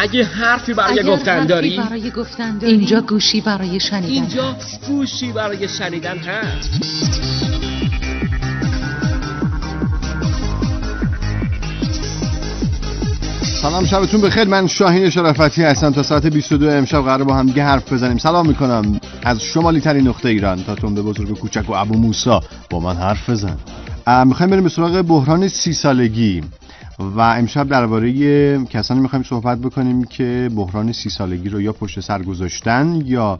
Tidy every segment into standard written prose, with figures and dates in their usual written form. اگه حرفی برای گفتن داری اینجا گوشی برای شنیدن هست. سلام، شبتون بخیر. من شاهین شرافتی هستم. تا ساعت 22 امشب قراره با هم دیگه حرف بزنیم. سلام میکنم از شمالی ترین نقطه ایران تا تنبه بزرگ کوچک و ابو موسی. با من حرف بزن. میخوایم بریم به سراغ بحران 30 سالگی و امشب درباره کسانی میخوایم صحبت بکنیم که بحران 30 سالگی رو یا پشت سر گذاشتن یا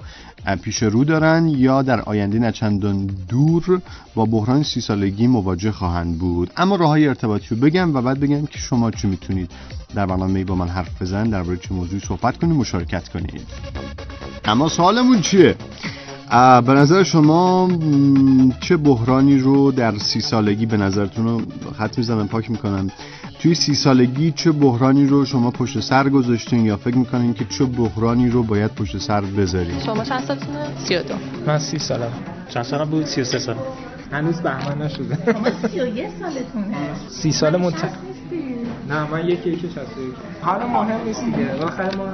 پیش رو دارن یا در آینده نچندان دور با بحران 30 سالگی مواجه خواهند بود. اما راههای ارتباطی رو بگم و بعد بگم که شما چی میتونید در برنامه با من حرف بزن درباره چه موضوعی صحبت کنید، مشارکت کنید. اما سوالمون چیه؟ به نظر شما چه بحرانی رو در 30 سالگی به نظرتون رو خط میزنم پاک میکنم توی 30 سالگی چه بحرانی رو شما پشت سر گذاشتین یا فکر میکنین که چه بحرانی رو باید پشت سر بذارین؟ شما چند سالتونه؟ 32. من 30 سالم. چند سالم بود؟ 33 سال. هنوز بهمن نشده. شما 31 سالتونه؟ 30 سال منتظر. نه من یکی 61. حالا مهم نیست دیگه، آخر ما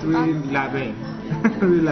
توی لبیم روی 30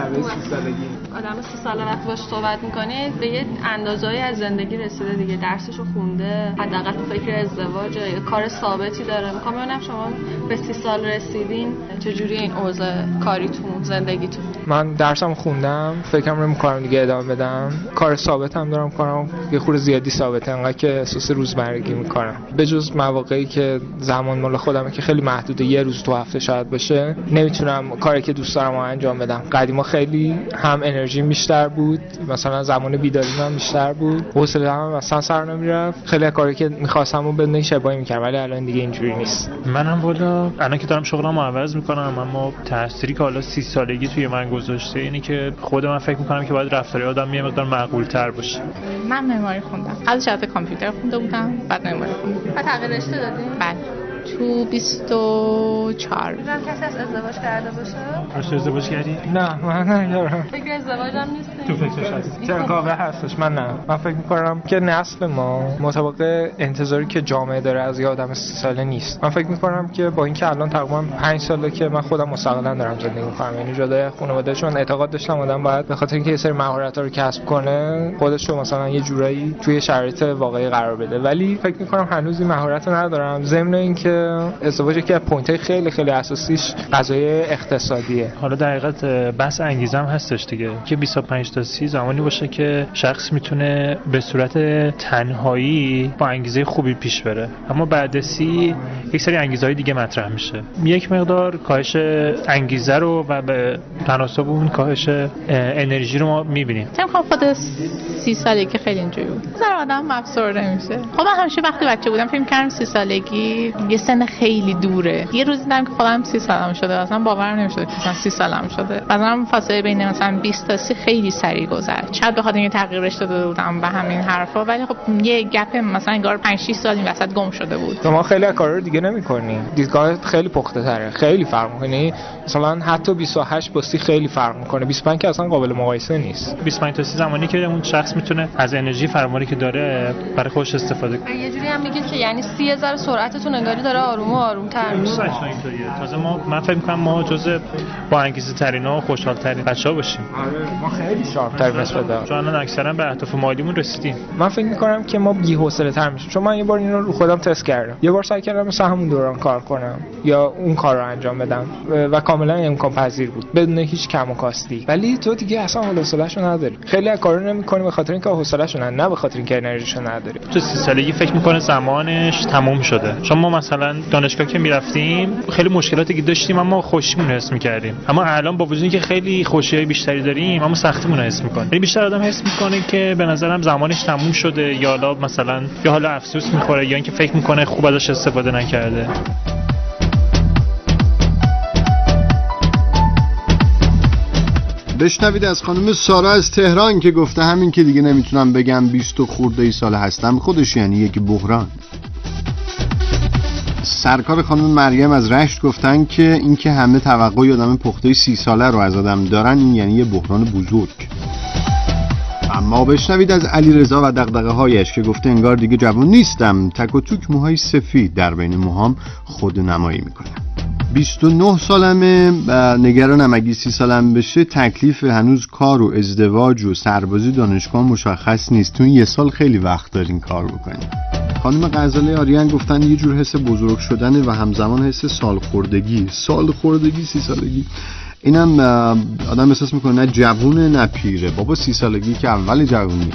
سالگی آدم 30 ساله وقت باش صحبت میکنه به یه اندازه‌ای از زندگی رسیده دیگه، درسشو خونده، حداقل تو فکر ازدواج یا کار ثابتی داره. میخوام ببینم شما به 30 سال رسیدین چجوری این اوضاع کاریتون زندگیتون؟ من درسم خوندم، فکرم رو میکنم دیگه ادامه بدم، کار ثابتم دارم، کارم یه خورده زیادی ثابته، انقدر که احساس روزمرگی میکنم. به جز مواقعی که زمان مال خودمه که خیلی محدوده، یه روز تو هفته شاید باشه، نمیتونم کاری که دوست دارم انجام بدم. قدیما خیلی هم انرژی بیشتر بود، مثلا زمان بیداری من بیشتر بود، حوصله هم مثلا سر نمیرفت، خیلی کاری که می‌خواستم اون بدون شبایی می‌کردم، ولی الان دیگه اینجوری نیست. منم والا الان که دارم شغلمو عوض می‌کنم، اما تأثیری که حالا 30 سالگی توی من گذاشته اینه که خود من فکر می‌کنم که باید رفتار آدم یه مقدار معقول‌تر باشه. من معماری خوندم، از شاطر کامپیوتر خونده بودم، بعد معماری خوندم. بعد تغییر رشته دادیم. بله. تو 24 دیدم کسی از ازدواج کرده باشه؟ آش ازدواج کردی؟ نه من نمی‌دونم. فکر ازدواجم نیست. تو فکرش هستی؟ چرا قابل هستش؟ من نه. من فکر می‌کنم که نسل ما مطابق انتظاری که جامعه داره از یه آدم 30 ساله نیست. من فکر می‌کنم که با اینکه الان تقریباً 5 ساله که من خودم مستقلاً دارم زندگی می‌کنم، یعنی جدا از خانواده، چون اعتقاد داشتم آدم باید به خاطر اینکه یه سری مهارت‌ها رو کسب کنه خودش رو مثلا یه جورایی توی شرایط واقعی قرار بده، ولی فکر می‌کنم هنوز این مهارت رو ندارم. ضمن اینکه ازدواج که پوینت‌های خیلی خیلی اساسیش قضای اقتصادیه. حالا در حقیقت بس انگیزم هستش دیگه که 25 تا 30 زمانی باشه که شخص میتونه به صورت تنهایی با انگیزه خوبی پیش بره، اما بعد از 30 یک سری انگیزه‌های دیگه مطرح میشه. یک مقدار کاهش انگیزه رو و به تناسب اون کاهش انرژی رو ما می‌بینیم. مثلا خود 30 سالگی خیلی اینجوری بود. سر آدم افسرده میشه. خب من همیشه وقتی بچه بودم فکر می‌کردم 30 سالگی یه سن خیلی دوره. یه روزی دیدم که خودم 30 سالم شده، اصلا باور نمیشد که من 30 سالم شده. مثلا فاصله بین مثلا 20 تا 30 خیلی سریع گذشت. شاید بخاطر اینکه تغییرش داده بودم و همین حرفا، ولی خب یه گپ مثلا انگار 5 6 سال این وسط گم شده بود. شما خیلی کارا رو دیگه نمی‌کنی. دیدگاه خیلی پخته‌تره. خیلی فرق می‌کنه. مثلا حتی 28 با 30 خیلی فرق می‌کنه. 25 که اصلا قابل مقایسه نیست. 25 تا 30 زمانی که اون شخص میتونه از انرژی فرمانی که داره برای خودش استفاده کنه. یه جوری هم میگید که یعنی 30,000 سرعتتون انگار داره آروم و آروم‌تر میشه. تازه من فکر می‌کنم ما جزء با انگیزه‌ترینا و خوشحال‌ترین بچه‌ها باشیم. آره ما خیلی شارپ‌تر نسبت به چون الان اکثرا به اهداف مالیمون رسیدیم. من فکر می‌کنم که ما بی‌حوصله‌تر میشیم. چون من یه بار اینو رو خودم تست کردم. یه بار سعی کردم مثلا همون دوران کار کنم یا اون کار رو انجام بدم و کاملا امکان پذیر بود بدون هیچ کم و کاستی. ولی تو دیگه اصلا حوصله‌شو نداری. خیلی از کارا نمی‌کنی به خاطر اینکه حوصله‌شو نداری، نه به خاطر اینکه انرژیشو نداری. تو 30 سالگی فکر می‌کنه زمانش تموم شده. چون ما مثلا دانشگاه که میرفتیم خیلی مشکلاتی که داشتیم اما خوشیمون حس می‌کردیم، اما الان با وجودی که خیلی خوشیای بیشتری داریم اما سختیمون رو حس می‌کنیم. یعنی بیشتر آدم حس می‌کنه که به نظرم زمانش تموم شده یا حالا مثلا یا حالا افسوس می‌خوره یا اینکه فکر می‌کنه خوب ازش استفاده نکرده. بشنوید از خانم سارا از تهران که گفته همین که دیگه نمیتونم بگم 20 خرده‌ای سال هستم خودش یعنی یک بحران. سرکار خانم مریم از رشت گفتن که اینکه همه توقعی آدم پخته 30 ساله رو از آدم دارن این یعنی یه بحران بزرگ. اما بشنوید از علیرضا و دغدغه‌هایش که گفته انگار دیگه جوان نیستم، تک و توک موهای سفید در بین موهام خودنمایی میکنم. 29 سالمه و نگرانم اگه 30 سالم بشه تکلیف هنوز کار و ازدواج و سربازی دانشگاه مشخص نیست. تو این یه سال خیلی وقت دارین کار بکنین. خانم غزاله آریان گفتن یه جور حس بزرگ شدنه و همزمان حس سالخوردگی. 30 سالگی اینم آدم احساس میکنه نه جوونه نه پیره. بابا 30 سالگی که اول جوونیه.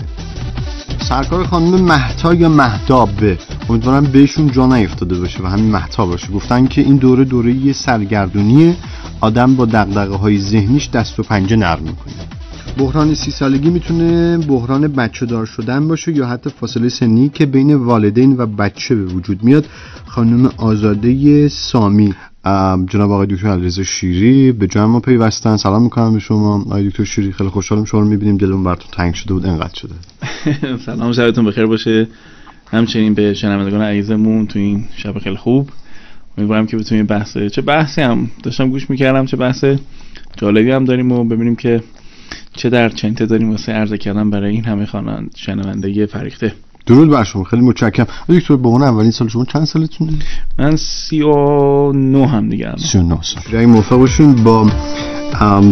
سرکار خانم مهتا یا مهدابه، امیدوارم بهشون جا نیفتاده باشه و همین مهتا باشه، گفتن که این دوره یه سرگردونیه، آدم با دغدغه‌های ذهنیش دست و پنجه نرم میکنه. بحران 30 سالگی میتونه بحران بچه دار شدن باشه یا حتی فاصله سنی که بین والدین و بچه به وجود میاد. خانم آزاده سامی، جناب آقای دکتر علیرضا شیری به جمع ما پیوستن، سلام میکنم به شما آقای دکتر شیری، خیلی خوشحالم شما رو میبینیم، دلمون براتون تنگ شده بود انقدر شده. سلام، شبتون بخیر باشه، همچنین به شنوندگان عزیزمون تو این شب خیلی خوب. امیدوارم که بتونیم چه بحثی هم داشتم گوش میکردم، چه بحث جالبی هم داریم و ببینیم که چه در چنته داریم واسه عرضه کردن برای این همه خواننده شنونده فریخته. درود بر شما، خیلی متشکرم. دکتر بهونه اولین سال شما چند سالتونه؟ من 39 هم دیگه. 39 سال. اگه موافق باشین با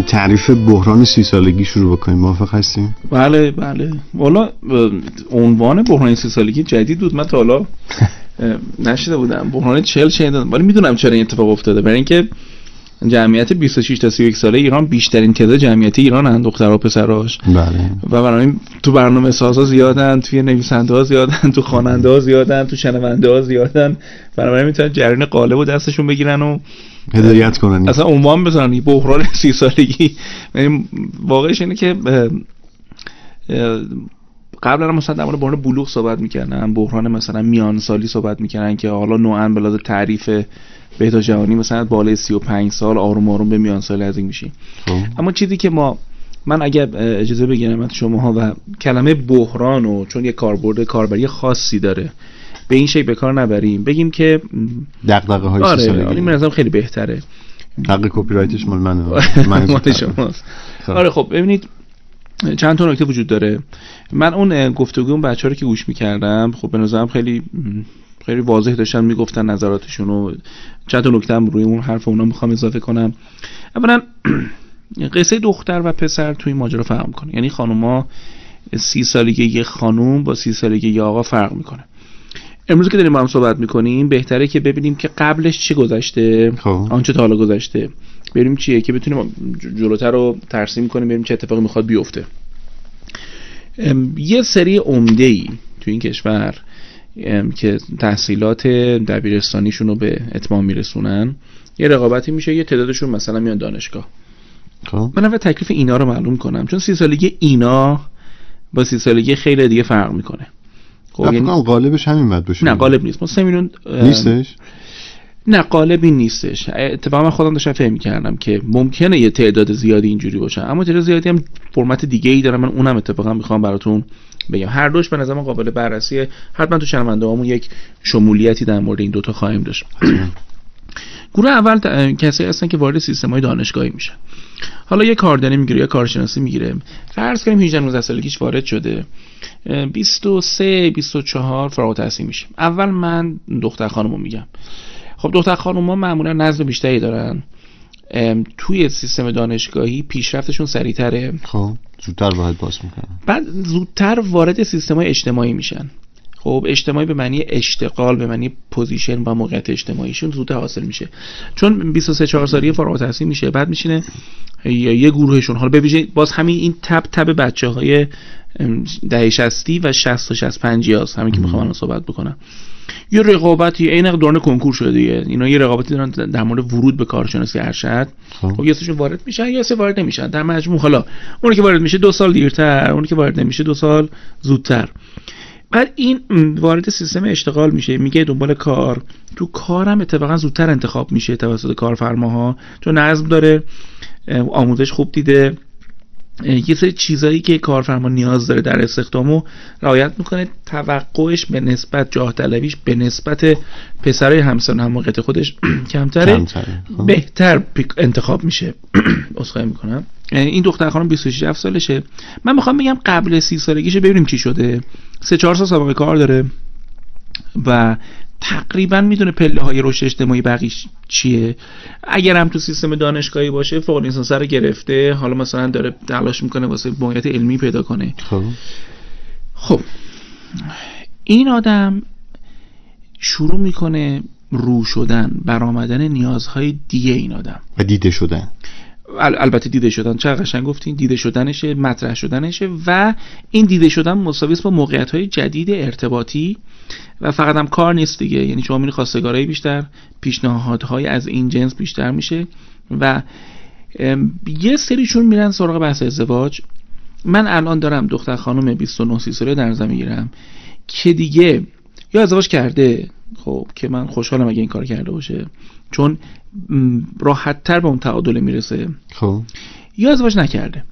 تعریف بحران 30 سالگی شروع بکنیم، موافق هستیم؟ بله بله. والا عنوان بحران 30 سالگی جدید بود، من تا حالا نشیده بودم. بحران 40 شنیدم، ولی میدونم چرا این اتفاق افتاده. برای اینکه جمعیت 26 تا 31 ساله ایران بیشترین تعداد جمعیت ایران هن، دخترها و پسراش. بله. و بنابراین تو برنامه سازا زیادن، توی نویسنده ها زیادن، تو خواننده ها زیادن، تو شنونده ها زیادن. بنابراین میتونن جریان قالب و دستشون بگیرن و هدایت کنن. اصلا عنوان بزنن بحران 30 سالگی. یعنی واقعش اینه که قبلا مثلا در مورد بحران بلوغ صحبت میکردن، بحران مثلا میان سالی صحبت میکردن که حالا نوعاً بلاد تعریف بهتا جهانی مثلا بالای 35 سال آروم آروم به میان سالی نزدیک میشیم. اما چیزی که من اگر اجازه بگیرم از شماها، و کلمه بحران رو چون یه کاربرد کاربری خاصی داره به این شکل به کار نبریم، بگیم که دغدغه های 30 سالگی. آره، این منظورم خیلی بهتره. حق کپی رایتش مال منه. مال شماست. آره خب ببینید چند تا نکته وجود داره. من اون گفتگوی بچه‌ها رو که گوش می‌کردم، خب به نظرم خیلی واضح داشتن میگفتن نظراتشون و چند تا نکته هم روی اون حرف اونا میخوام اضافه کنم. اولا قصه دختر و پسر توی ماجرا فرق میکنه، یعنی خانوما 30 سالگی یه خانوم با 30 سالگی یه آقا فرق میکنه. امروز که داریم با هم صحبت میکنیم بهتره که ببینیم که قبلش چی گذشته، آنچه تا حالا گذشته ببینیم چیه که بتونیم جلوتر رو ترسیم کنیم، ببینیم چه اتفاقی میخواد بیفته. یه سری عمده‌ای تو این کشور که تحصیلات دبیرستانیشون رو به اتمام میرسونن، یه رقابتی میشه، یه تعدادشون مثلا میان دانشگاه. من اول تکلیف اینا رو معلوم کنم، چون 30 سالگی اینا با 30 سالگی خیلی دیگه فرق میکنه. خب یعنی غالبش همین مد بشه. نه غالب نیست، ما 3 میلیون نیستش. نه غالبی نیستش. اتفاقا من خودم داشتم فهم می‌کردم که ممکنه یه تعداد زیادی اینجوری باشه، اما تعداد زیادی هم فرمت دیگه‌ای داره. من اونم اتفاقا می‌خوام براتون بگم. هر دوش به نظرم قابل بررسیه. حتما تو شنونده‌هامون یک شمولیتی در مورد این دوتا خواهیم داشت. گروه اول کسایی هستن که وارد سیستم‌های دانشگاهی میشن. حالا یه کاردانی میگیره یا کارشناسی میگیره. فرض کنیم 18 19 سالگیش وارد شده. 23 24 فارغ التحصیل میشه. اول من دختر خانمو میگم. خب دختر خانوما معمولا نظم بیشتری دارن، توی سیستم دانشگاهی پیشرفتشون سریع‌تره. خب زودتر باید باز میکنن، بعد زودتر وارد سیستم‌های اجتماعی میشن. خب اجتماعی به معنی اشتغال، به معنی پوزیشن و موقعیت اجتماعیشون زودتر حاصل میشه، چون 23 4 سالگی فارغ التحصیل میشه. بعد میشینه یه گروهشون، حالا ببینید باز همین این تب بچه‌های دهه 60 و 60 تا 65 هست، همین که میخوام الان صحبت بکنم. یه رقابتی عین دوران کنکور شده دیگه، اینا یه رقابتی دارن در مورد ورود به کارشناسی ارشد. خب یه سرشون وارد میشن، یه سر وارد نمیشن. در مجموع حالا اونی که وارد میشه 2 سال دیرتر، اونی که وارد نمیشه 2 سال زودتر. بعد این وارد سیستم اشتغال میشه، میگه دنبال کار. تو کارم اتفاقا زودتر انتخاب میشه توسط کارفرماها، چون نظم داره، آموزش خوب دیده، یه سری چیزایی که کارفرما نیاز داره در استخدامو رعایت میکنه، توقعش به نسبت جاه طلبیش به نسبت پسرای همسن هم موقعیت خودش کمتره، بهتر انتخاب میشه. عذرخواهی میکنم، این دختر خانم 26 سالشه، من میخوام بگم قبل 30 سالگیشه ببینیم چی شده. 3-4 سال سابقه کار داره و تقریبا میدونه پله های رشد اجتماعی بقیش چیه. اگر هم تو سیستم دانشگاهی باشه فوق لیسانس رو گرفته، حالا مثلا داره تلاش میکنه واسه بنیاد علمی پیدا کنه. خب این آدم شروع میکنه رو شدن، برآمدن نیازهای دیگه این آدم و دیده شدن. البته دیده شدن چه قشنگ گفتین، دیده شدنشه، مطرح شدنشه و این دیده شدن مساوی است با موقعیت‌های جدید ارتباطی و فقط هم کار نیست دیگه، یعنی شما می‌بینید خواستگارایی بیشتر، پیشنهادهای از این جنس بیشتر میشه و یه سریشون میرن سراغ بحث ازدواج. من الان دارم دختر خانم 29 ساله در نظر میگیرم که دیگه یا ازدواج کرده، خب که من خوشحالم اگه این کار کرده باشه چون راحت‌تر به اون تعادل میرسه، خب یا ازدواج نکرده.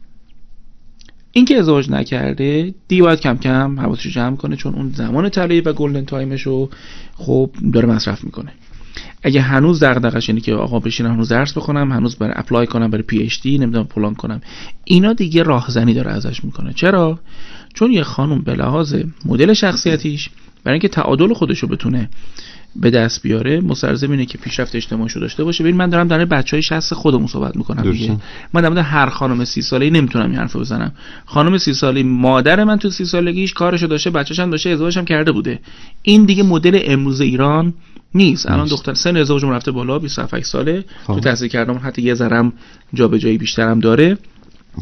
این که ازدواج نکرده دیگه باید کم کم حواسش رو جمع کنه چون اون زمان طلایی و گلدن تایمش رو خب داره مصرف میکنه. اگه هنوز دغدغش اینه که آقا بشینم هنوز درس بخونم، هنوز برای اپلای کنم برای پی اچ دی، نمیدونم فلان کنم، اینا دیگه راهزنی داره ازش میکنه. چرا؟ چون یه خانم به لحاظ مدل شخصیتیش برای اینکه تعادل خودش رو بتونه به دست بیاره، مستلزم اینه که پیشرفت اجتماعیشو داشته باشه. ببین من دارم در بچهای 60 خودمون صحبت میکنم دیگه، من در مورد هر خانم 30 ساله‌ای نمیتونم این حرفو بزنم. خانم 30 ساله‌ای مادر من تو 30 سالگیش کارشو داشته، بچه‌ش هم داشته، ازدواجش هم کرده بوده. این دیگه مدل امروز ایران نیست. الان دختر سن ازدواجم رفته بالا، 27 ساله، تو تحصیل کردم حتی یه ذره جابجایی بیشترم داره.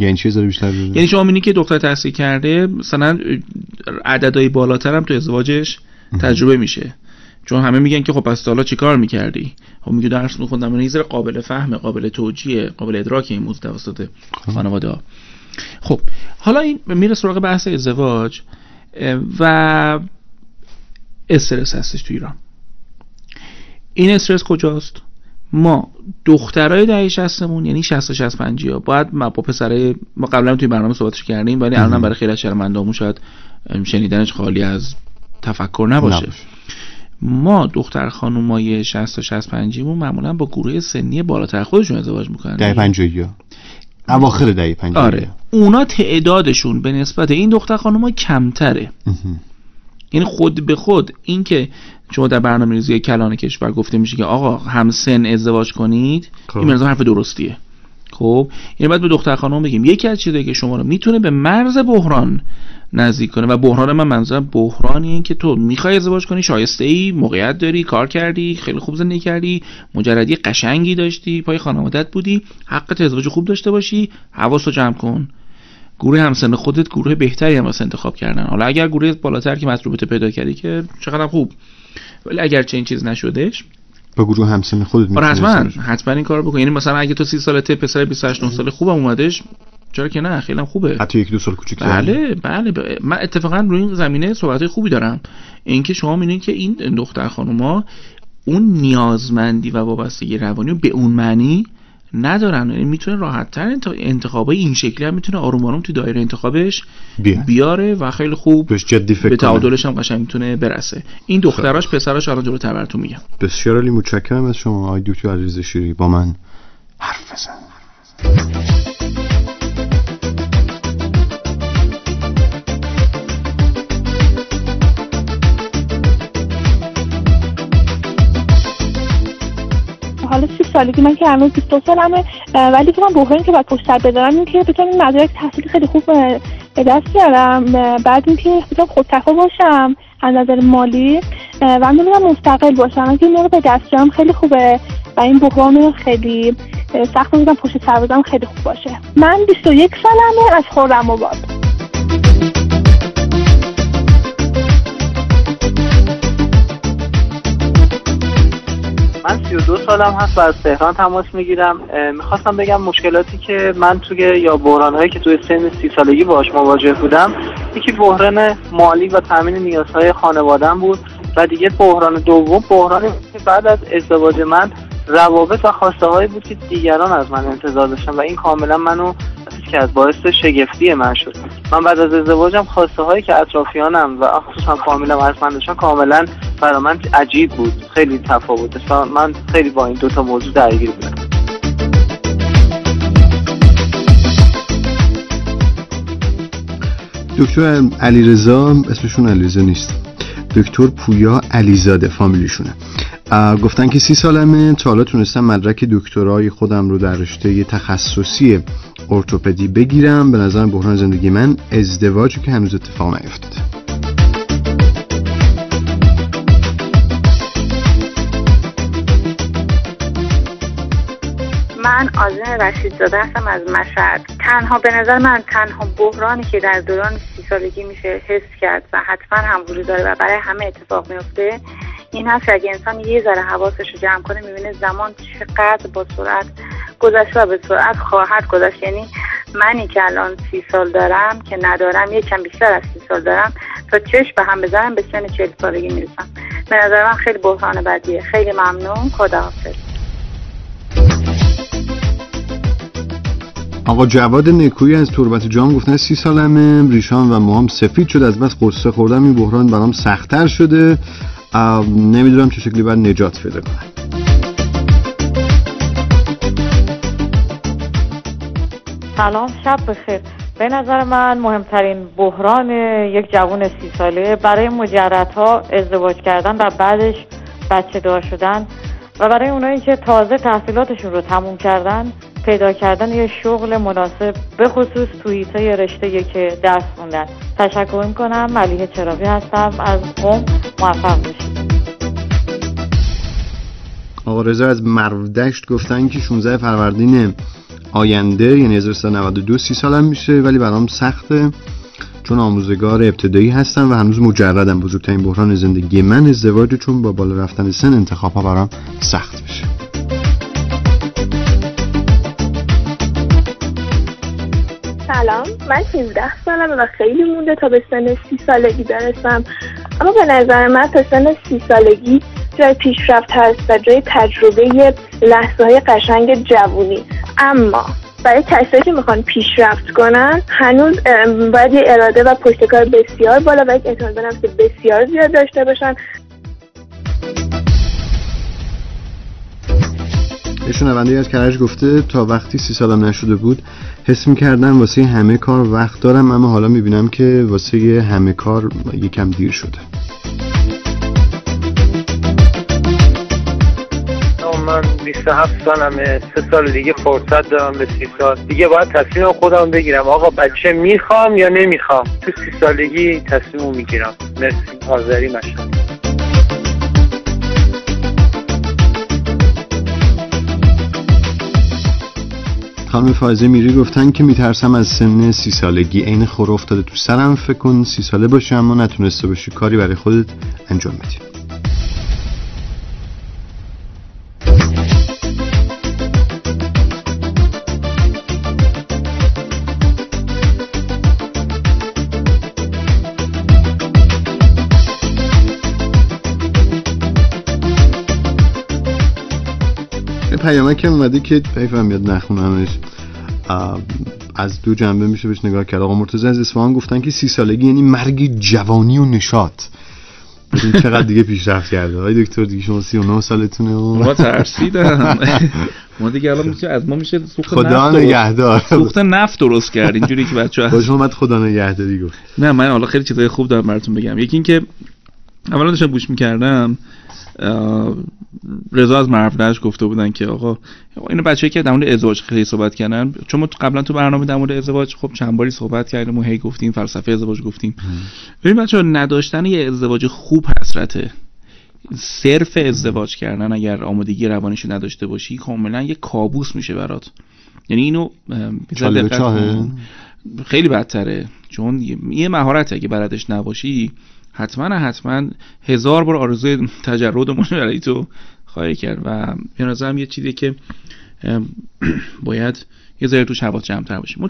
یعنی چه ذره بیشتر داره؟ یعنی شما می‌بینی که دختر تحصیل کرده مثلا عددهای بالاتر هم تو ازدواجش تجربه میشه. چون همه میگن که خب پس حالا چیکار میکردی؟ خب میگه درس میخوندم. یه ذره قابل فهمه، قابل توجیه، قابل ادراک این موضوع توسط خانواده ها. خب حالا این میره سراغ بحث ازدواج و استرس هستش تو ایران. این استرس کجاست؟ ما دخترای دهه 60مون، یعنی 60-65 ها، باید ما با پسرای ما قبلا توی برنامه صحبتش کردیم، ولی الان برای خیلی شرمنده‌مون شاید شنیدنش خالی از تفکر نباشه. ما دختر خانومای 60-65مون معمولا با گروه سنی بالاتر خودشون ازدواج میکنن، دهه 50 اواخر دهه 50. آره اونا تعدادشون به نسبت این دختر خانوما کمتره. یعنی خود به خود این که شما در برنامه‌ریزی کلان کشور گفته میشه که آقا همسن ازدواج کنید، این مرز حرف درستیه. خب یعنی باید به دختر خانم بگیم یکی از چیزایی که شما رو میتونه به مرز بحران نزدیک کنه، و بحران من منظورم بحرانی این که تو میخوای ازدواج کنی، شایسته ای، موقعیت داری، کار کردی، خیلی خوب زندگی کردی، مجردی قشنگی داشتی، پای خانواده‌ات بودی، حقت ازدواج خوب داشته باشی، حواستو جمع کن. گروه همسن خودت گروه بهتری هم واسه انتخاب کردن. حالا اگر گروه بالاتر که مطلوبت پیدا کردی که چقدر خوب، ولی اگر چه این چیز نشودش با گروه همسن خودت میتونی حتما این کارو بکن. یعنی مثلا اگه تو 30 سالته پسر 28 ساله خوبم اومدش، چرا که نه، خیلی هم خوبه، حتی یک دو سال کوچیک‌تر. بله. من اتفاقا روی این زمینه صحبتای خوبی دارم. اینکه شما می‌بینید که این دختر خانوما اون نیازمندی و وابستگی روانی به اون معنی ندارن، یعنی میتونه راحت‌تر انتخابای این شکلی هم میتونه آروم آروم تو دایره انتخابش بیاره و خیلی خوب به تعادلش هم قشنگ میتونه برسه. این دختراش پسراش الان جلوتر براتون میگم. بسیار عالی، متشکرم از شما آقای دکتر علیرضا شیری. با من حرف بزن. حالا 30 سالگی من که هنوز 22 سالمه، ولی که من بحرانی که باید پشت سر بذارم این که بتونم این مدارک تحصیلی خیلی خوب به دست بیارم، بعد اینکه بتونم خودکفا باشم از نظر مالی و هم بتونم مستقل باشم. اینکه این رو به دست بیارم خیلی خوبه و این بحران خیلی سخت بودم پشت سر بذارم خیلی خوب باشه. من 21 سالمه، از خرم‌آباد. من 32 سالم هست و از تهران تماس میگیرم. میخواستم بگم مشکلاتی که من توی یا بحران‌هایی که توی سن 30 سالگی باهاش مواجه بودم، یکی بحران مالی و تامین نیازهای خانواده‌ام بود و دیگه بحران دوم بحرانی که بعد از ازدواج من روابط و خواسته هایی بود که دیگران از من انتظار داشتن و این کاملا منو که از باعث شگفتی من شد. من بعد از ازدواجم خواسته هایی که اطرافیانم و خصوصا فامیلم از من داشتن کاملا برای من عجیب بود. خیلی تفاوت داشت. من خیلی با این دوتا موضوع درگیر بودم. دکتر علیرضا، اسمشون علیرضا نیست، دکتر پویا علیزاده فامیلیشونه، گفتن که 30 سالمه، تا حالا تونستم مدرک دکترای خودم رو در رشته تخصصی ارتوپدی بگیرم. به نظرم بحران زندگی من ازدواجی که هنوز اتفاق نیفتاده. من آذر رشید زاده هستم از مشهد. به نظر من تنها بحرانی که در دوران 30 سالگی میشه حس کرد و حتما هم وجود داره و برای همه اتفاق میفته این هست که اگه انسان یه ذره حواسش رو جمع کنه میبینه زمان چقدر با سرعت گذشت و به سرعت خواهد گذشت. یعنی منی که الان 30 سال دارم که ندارم، یکم بیشتر از 30 سال دارم، تا چشم به هم بزنم به سن 40 سالگی میرسم. به نظر من خیلی بحران بدیه. خیلی ممنون، خداحافظ. آقا جواد نکوی از تربت جام گفتن 30 سالمه، ریشان و موهام سفید شد، از بس قصه خوردم این بحران برام سخت‌تر شده، نمیدونم چه شکلی باید نجات پیدا کنم. سلام، شب بخیر. به نظر من مهمترین بحران یک جوان 30 ساله برای مجردها ازدواج کردن و بعدش بچه دار شدن و برای اونایی که تازه تحصیلاتشون رو تموم کردن پیدا کردن یه شغل مناسب، به خصوص توی یه رشته که درس خوندن. تشکر میکنم. ملیه چراوی هستم از قم. موفق باشید. آقا رزا از مردشت گفتن که 16 فروردین آینده یعنی 1992 30 سالم میشه، ولی برام سخته چون آموزگار ابتدایی هستم و هنوز مجردم. بزرگترین بحران زندگی من ازدواجه، چون با بالا رفتن سن انتخاب ها برام سخت میشه. سلام، من 13 سالمه و خیلی مونده تا به سن 30 سالگی برسم، اما به نظر من تا سن 30 سالگی جای پیشرفت هست و جای تجربه لحظه های قشنگ جوونی. اما برای کسایی که میخوان پیشرفت کنن هنوز باید یه اراده و پشتکار بسیار بالا و یک اعتماد به نفس که بسیار زیاد داشته باشن. ایشون شنونده از کرج گفته تا وقتی 30 سالم نشده بود حس می‌کردم واسه همه کار وقت دارم، اما حالا می‌بینم که واسه همه کار یکم دیر شده. من 27 سالمه، 3 سال دیگه فرصت دارم به 30 سال. دیگه باید تصمیم خودم بگیرم، آقا بچه میخوام یا نمیخوام. تو 30 سالگی تصمیمو میگیرم. مرسی. آذری مشهد. خانم فایزه میری گفتن که میترسم از سن 30 سالگی، عین خور افتاده تو سرم، فکر کن 30 ساله باشم اما نتونسته باشی کاری برای خودت انجام بدی. پیامک که اومده که پیفم یاد نخونمش، از دو جنبه میشه بهش نگاه کرد. آقا مرتضی از اصفهان گفتن که 30 سالگی یعنی مرگ جوانی و نشاط. این چقدر دیگه پیشرفت کرده آقای دکتر، دیگه شما 39 سالتونه. ما ترسیدم، ما دیگه الان میشه از ما میشه سوخت نفت درست کرد اینجوری که بچه‌ها باشه. اومد خدا نگهداری گفت. نه من حالا خیلی چیزای خوب دارم براتون بگم. یکی این که اولا داشتم گوش می‌کردم رزا از مرفدش گفته بودن که آقا این بچه‌ای که در مورد ازدواج خیلی صحبت کردن، چون ما قبلا تو برنامه در مورد ازدواج خب چند باری صحبت کردیم و هی گفتیم فلسفه ازدواج گفتیم. ببین بچه‌ها، نداشتن یه ازدواج خوب حسرته. صرف ازدواج کردن اگر آمادگی روانیش نداشته باشی کاملا یه کابوس میشه برات. یعنی اینو خیلی بدتره، چون یه مهارته اگه بلدش نباشی حتما 1000 بار آرزوی تجردمون برای تو خواهی کرد. و به نظرم یه چیزی که باید یه ذره توش حواس جمع‌تر باشیم.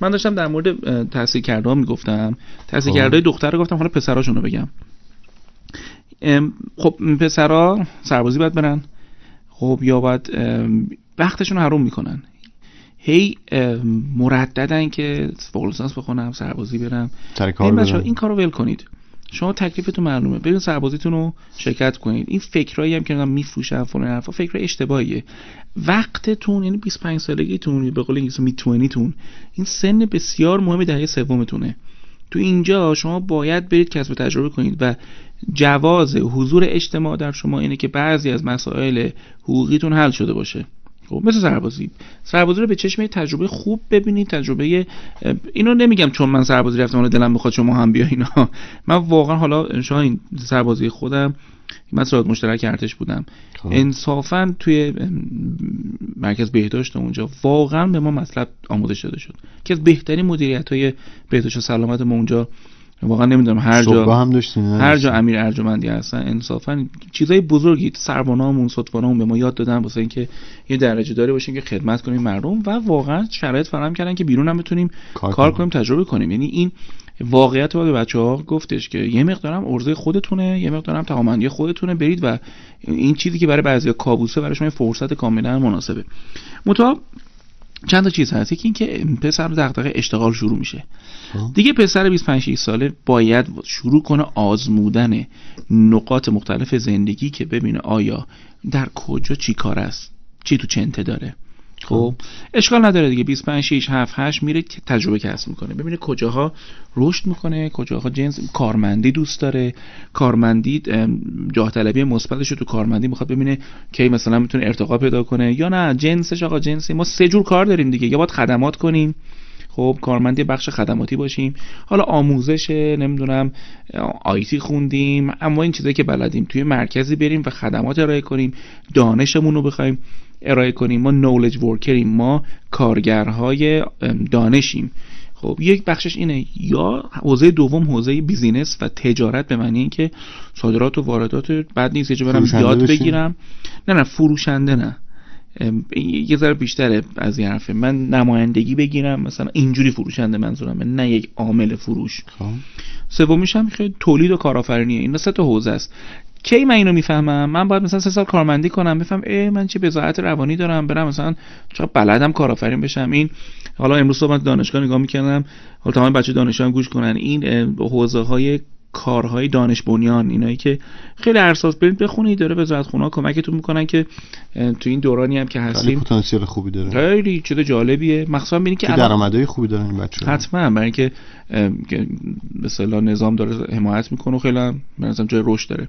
من داشتم در مورد تحصیلکرده‌ها میگفتم، تحصیلکرده‌های دختر رو گفتم، حالا پسراشون رو بگم. خب پسرا سربازی باید برن، خب یا باید وقتشون حروم میکنن، هی مرددن که فوق لیسانس بخونم، سربازی برم. این بچه‌ها این کارو ول کنید، شما تکلیفتون معلومه، برید سربازیتون رو شرکت کنید. این فکرایی هم که میفروشن فلان حرفا فکر اشتباهیه. وقتتون یعنی 25 سالگیتون به قول انگلیسی میتونیتون این سن بسیار مهمی دهه سومتونه. تو اینجا شما باید برید کسب تجربه کنید و جواز حضور اجتماع در شما اینه که بعضی از مسائل حقوقیتون حل شده باشه. خب مثل سربازی رو به چشم تجربه خوب ببینید، تجربه اینو نمیگم چون من سربازی رفتم حالا دلم بخواد شما هم بیاین ها. من واقعا حالا شاهین سربازی خودم من سرباز مشترک ارتش بودم خب. انصافا توی مرکز بهداشت اونجا واقعا به ما مطلب آموزش داده شد که از بهترین مدیریت‌های بهداشت و سلامت ما اونجا واقعا نمیدونم هر جا امیر ارجمندی هستن انصافا چیزای بزرگی سربانامون سطفانامون به ما یاد دادن واسه اینکه یه درجه داری باشیم که خدمت کنیم مردم و واقعا شرایط فراهم کردن که بیرون هم بتونیم کار کنیم تجربه کنیم. یعنی این واقعیت رو به بچه‌ها گفتش که یه مقدارم عرضه خودتونه، یه مقدارم توانمندی خودتونه، برید و این چیزی که برای بعضیا کابوسه برای شما فرصت کاملا مناسبه. متأ چند تا چیز هست. یکی اینکه پسر دغدغه اشتغال شروع میشه دیگه. پسر 25 ساله باید شروع کنه آزمودن نقاط مختلف زندگی که ببینه آیا در کجا چی کار است، چی تو چنته داره. خب اشکال نداره دیگه 25 6 7 8 میره که تجربه کسب میکنه، ببینه کجاها رشد میکنه، کجاها جنس کارمندی دوست داره، کارمندی جاه طلبی مثبتش تو کارمندی میخواد ببینه کی مثلا میتونه ارتقا پیدا کنه یا نه. جنسش آقا جنسی ما سه جور کار داریم دیگه، یا باید خدمات کنیم، خب کارمندی بخش خدماتی باشیم، حالا آموزش نمیدونم آیتی خوندیم اما این چیزایی که بلدیم توی مرکزی بریم و خدمات ارائه کنیم، دانشمون رو بخوایم ارائه کنیم، ما نولج ورکریم، ما کارگرهای دانشیم. خب یک بخشش اینه. یا حوزه دوم حوزه بیزینس و تجارت به معنی این که صادرات و واردات بد نیست یه جا برم یاد بگیرم. نه فروشنده نه، یه ذره بیشتره از این حرفه، من نمایندگی بگیرم مثلا اینجوری فروشنده منظورمه، نه یک عامل فروش. سومیش هم خیلی تولید و کارآفرینیه. این سه تا حوزه است. کی من اینو میفهمم؟ من باید مثلا 3 سال کارمندی کنم بفهم من چه بضاعت روانی دارم، برم مثلا چرا بلدم کارآفرین بشم. این حالا امروز صبح دانشگاه نگاه می‌کردم، حالا تمام بچه دانشجو هم گوش کنن، این حوزه‌های کارهای دانش بنیان اینایی که خیلی ارزش برید بخونید داره وزارتخونه‌ها کمکتون میکنن که تو این دورانی هم که هستیم پتانسیل خوبی داره، خیلی چیز جالبیه، مخصوصا ببینید که درآمدهای خوبی دارن این بچه‌ها حتما، برای اینکه به اصطلاح نظام داره حمایت میکنه و خیلی به نظرم جای رشد داره.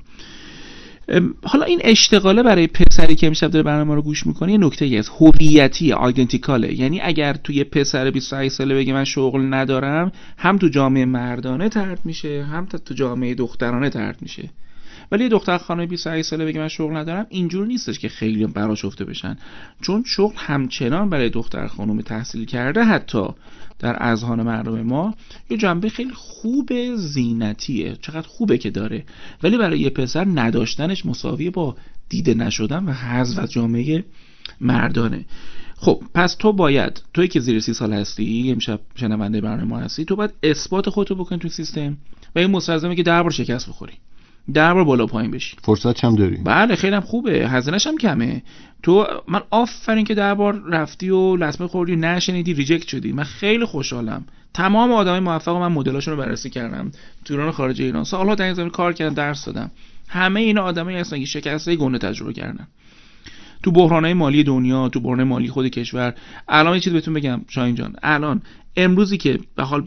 حالا این اشتغاله برای پسری که امشب داره برنامه رو گوش میکنه یه نکته ای از هویتی آیدنتیکاله. یعنی اگر توی پسر 28 ساله بگه من شغل ندارم، هم تو جامعه مردانه طرد میشه هم تو جامعه دخترانه طرد میشه. ولی یه دختر خانم 28 ساله بگه من شغل ندارم، اینجور نیستش که خیلی برآشفته بشن، چون شغل همچنان برای دختر خانم تحصیل کرده حتی در اذهان مردم ما یه جنبه خیلی خوب زینتیه، چقدر خوبه که داره، ولی برای یه پسر نداشتنش مساویه با دیده نشدن و حذف از جامعه مردانه. خب پس تو باید، توی که زیر 30 سال هستی، امشب شنونده برنامه ما هستی، تو باید اثبات خودتو بکنی توی سیستم و این مستلزمه که 10 بار شکست بخوری، 10 بار بالا پایین بشی. فرصت هم داری. بله خیلی هم خوبه، هزینه‌ش هم کمه. تو من آفرین که 10 بار رفتی و لطمه خوردی، نشنیدی، ریجکت شدی. من خیلی خوشحالم. تمام آدمای موفق من مدلاشون رو بررسی کردم. تو ایران و خارج ایران سال‌ها در این زمینه کار کردم، درس دادم. همه اینا آدمایی هستن که شکست‌های گونه تجربه کردن. تو بحران‌های مالی دنیا، تو بحران مالی خود کشور، الان یه چیز بهتون بگم شاهین جان، الان امروزی که به حال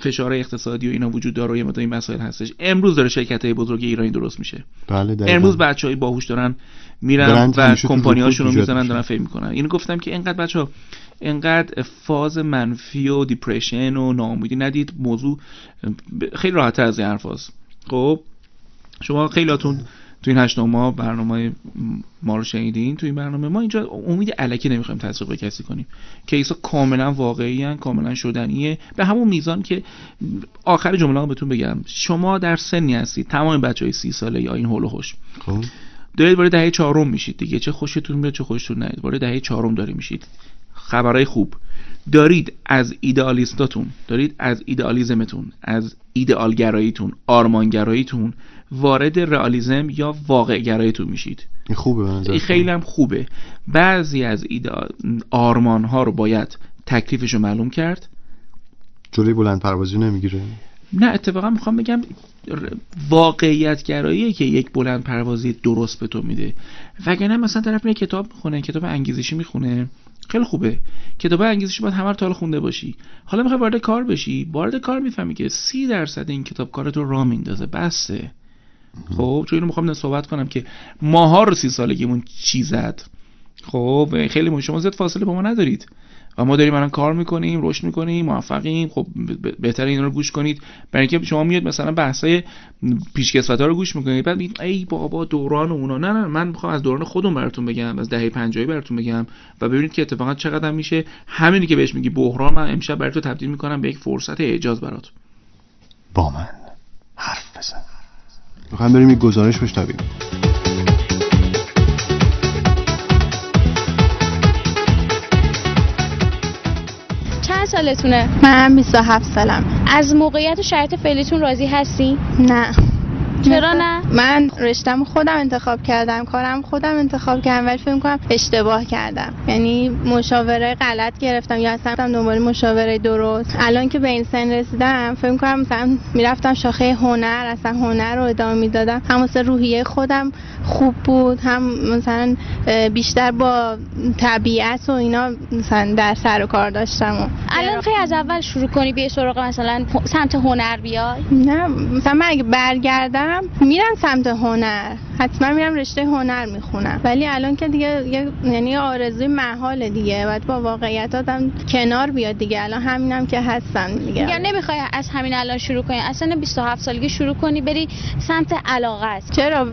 فشار اقتصادی و اینا وجود داره و یه مقدار این مسائل هستش، امروز داره شرکت‌های بزرگ ایرانی درست میشه. بله دقیقاً. امروز بچه‌های باهوش دارن میرن و کمپانی‌هاشون رو میزنن دارن فکر میکنن. اینو گفتم که اینقدر بچه‌ها اینقدر فاز منفی و دیپرشن و ناامیدی ندید، موضوع خیلی راحت‌تر از این حرفاست. خب شما خیلیاتون تو این 8 ماه برنامه ما رو شنیدین. تو این برنامه ما اینجا امید الکی نمیخوایم تزریق به کسی کنیم، کیسا کاملا واقعی ان، کاملا شدنیه به همون میزان که آخر جمله رو بهتون بگم، شما در سنی هستید تمام بچهای 30 ساله یا این هول و هوش خب دارید وارد دهه 4 میشید دیگه، چه خوشتون میاد چه خوشتون نیاد وارد دهه 4 دارید میشید. خبرهای خوب دارید از ایدئالیستاتون، دارید از ایدئالیزمتون، از ایدئالگراییتون، آرمانگراییتون وارد رئالیسم یا واقعگراییتون میشید. این خوبه، به نظر خیلی هم خوبه. بعضی از آرمان‌ها رو باید تکلیفش رو معلوم کرد. جلوی بلند پروازی نمیگیره؟ نه، اتفاقا میخوام بگم واقعیت گراییه که یک بلند پروازی درست به تو میده. وگرنه مثلا طرف میره کتاب میخونه، کتاب انگیزشی میخونه، خیلی خوبه. کتاب انگیزشی باید همه رو تا حالا خونده باشی. حالا میخوای وارد کار بشی، وارد کار میفهمی که 30% این کتاب کارت رو راه میندازه، بسه. خب چون اینو میخوام صحبت کنم که ماها رو 30 سالگیمون چی زد. خب خیلی مهم، شما زد فاصله با ما ندارید و ما داریم الان کار میکنیم، رشد میکنیم، موفقیم. خب بهتره اینا رو گوش کنید، برای اینکه شما میاد مثلا بحثای پیشکسوت‌ها رو گوش میکنید بعد میگید ای بابا دوران اونا. نه، من میخوام از دوران خودم براتون بگم، از دهه 50 براتون بگم و ببینید که اتفاقا چقدر میشه. همینی که بهش میگی بحران، من امشب برات تبدیل میکنم به یک فرصت اعجاز برات. با من حرف بزن. میخوام بریم یه گزارش بشنویم. سالتونه؟ من 27 سالم. از موقعیت و شرایط فعلیتون راضی هستی؟ نه. چرا نه؟ من رشته‌مو خودم انتخاب کردم، کارم خودم انتخاب کردم، ولی فکر می‌کنم اشتباه کردم. یعنی مشاوره غلط گرفتم یا اصلا دنبال مشاوره درست. الان که به این سن رسیدم فکر می‌کنم مثلا میرفتم شاخه هنر، اصلا هنر رو ادامه میدادم، هم مثلا روحیه خودم خوب بود، هم مثلا بیشتر با طبیعت و اینا مثلا در سر و کار داشتم. الان خیلی از اول شروع کنی به سراغ مثلا سمت هنر بیای؟ نه، مثلا من اگه برگردم میرم سمت هنر، حتما میرم رشته هنر میخونم، ولی الان که دیگه یعنی آرزوی محاله دیگه، باید با واقعیتاتم کنار بیاد دیگه. الان همینم که هستم دیگه. یا نمیخوای از همین الان شروع کنی، اصلا 27 سالگی شروع کنی بری سمت علاقه است؟ چرا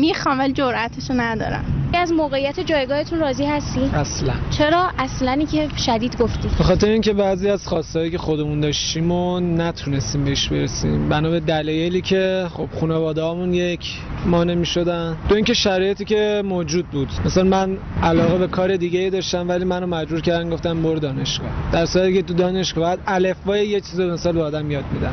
میخوام ولی جرأتشو ندارم. از موقعیت جایگاهتون راضی هستی؟ اصلا. چرا اصلا که شدید گفتی؟ به خاطر اینکه بعضی از خواستایی که خودمون داشتیم و نتونستیم بهش برسیم، بنا به دلایلی که خب خانواده‌هامون یک مانع می‌شدن، دو اینکه شرایطی که موجود بود. مثلا من علاقه به کار دیگه‌ای داشتم ولی منو مجبور کردن گفتن برو دانشگاه، در حالی که تو دانشگاه بعد الفبای یه چیز مثلا به آدم یاد میدن.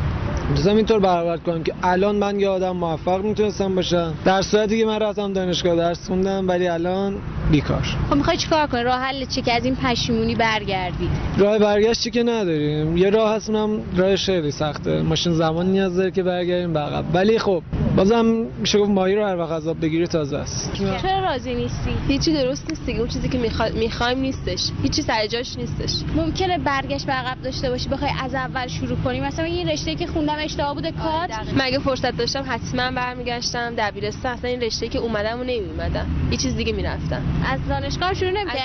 می‌خواستم اینطور برآورد کنم که الان من یه آدم موفق میتونستم باشم، در صورتی که من رفتم دانشگاه درس خوندم ولی الان بیکار. خب می‌خوای چیکار کنی؟ راه حل چیه که از این پشیمونی برگردی؟ راه برگشت چی که نداریم، یه راه هست اونم راه خیلی سخته، ماشین زمان نیاز داره که برگردیم به عقب، ولی خب بازم میشه گفت ماهی رو هر وقت عذاب بگیری تازه است. چرا راضی نیستی؟ هیچی درست نیست دیگه، اون چیزی که می‌خوایم نیستش، هیچی سر جاش نیستش. ممکنه برگشت به عقب داشته باشی، بخوای از اول شروع کنی، مثلا این رشته‌ای که خوندم اشتباه بوده کار، مگه فرصت داشتم حتما برمیگشتم دبیرستان، اصلا این رشته‌ای که اومدم و نمی‌اومدم، یه چیز دیگه می‌رفتم. از دانشگاه شروع نمی‌کردی؟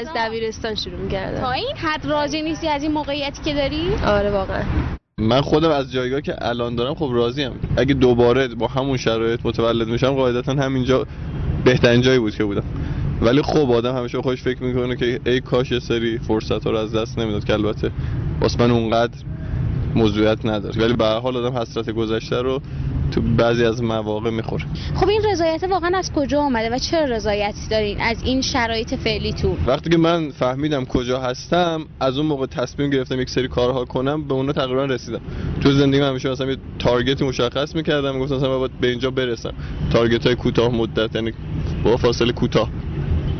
از دبیرستان شروع می‌کردم. تا این حد راضی نیستی از این موقعیتی که داری؟ آره واقعا. من خودم از جایگاهی که الان دارم خب راضیم. اگه دوباره با همون شرایط متولد میشم قاعدتا همینجا بهترین جایی بود که بودم، ولی خب آدم همیشه خودش فکر میکنه که ای کاش یه سری فرصت‌ها رو از دست نمیداد، که البته واسه من اونقدر موضوعیت نداره، ولی به هر حال آدم حسرت گذشته رو تو بعضی از مواقع میخوره. خب این رضایت واقعا از کجا اومده و چرا رضایتی دارین از این شرایط فعلی تو؟ وقتی که من فهمیدم کجا هستم، از اون موقع تصمیم گرفتم یک سری کارها کنم، به اونا تقریبا رسیدم. تو زندگی همیشه مثلا یه تارگتی مشخص میکردم، میگفتم مثلا باید به اینجا برسم، تارگت‌های کوتاه مدت، یعنی با فاصله کوتاه.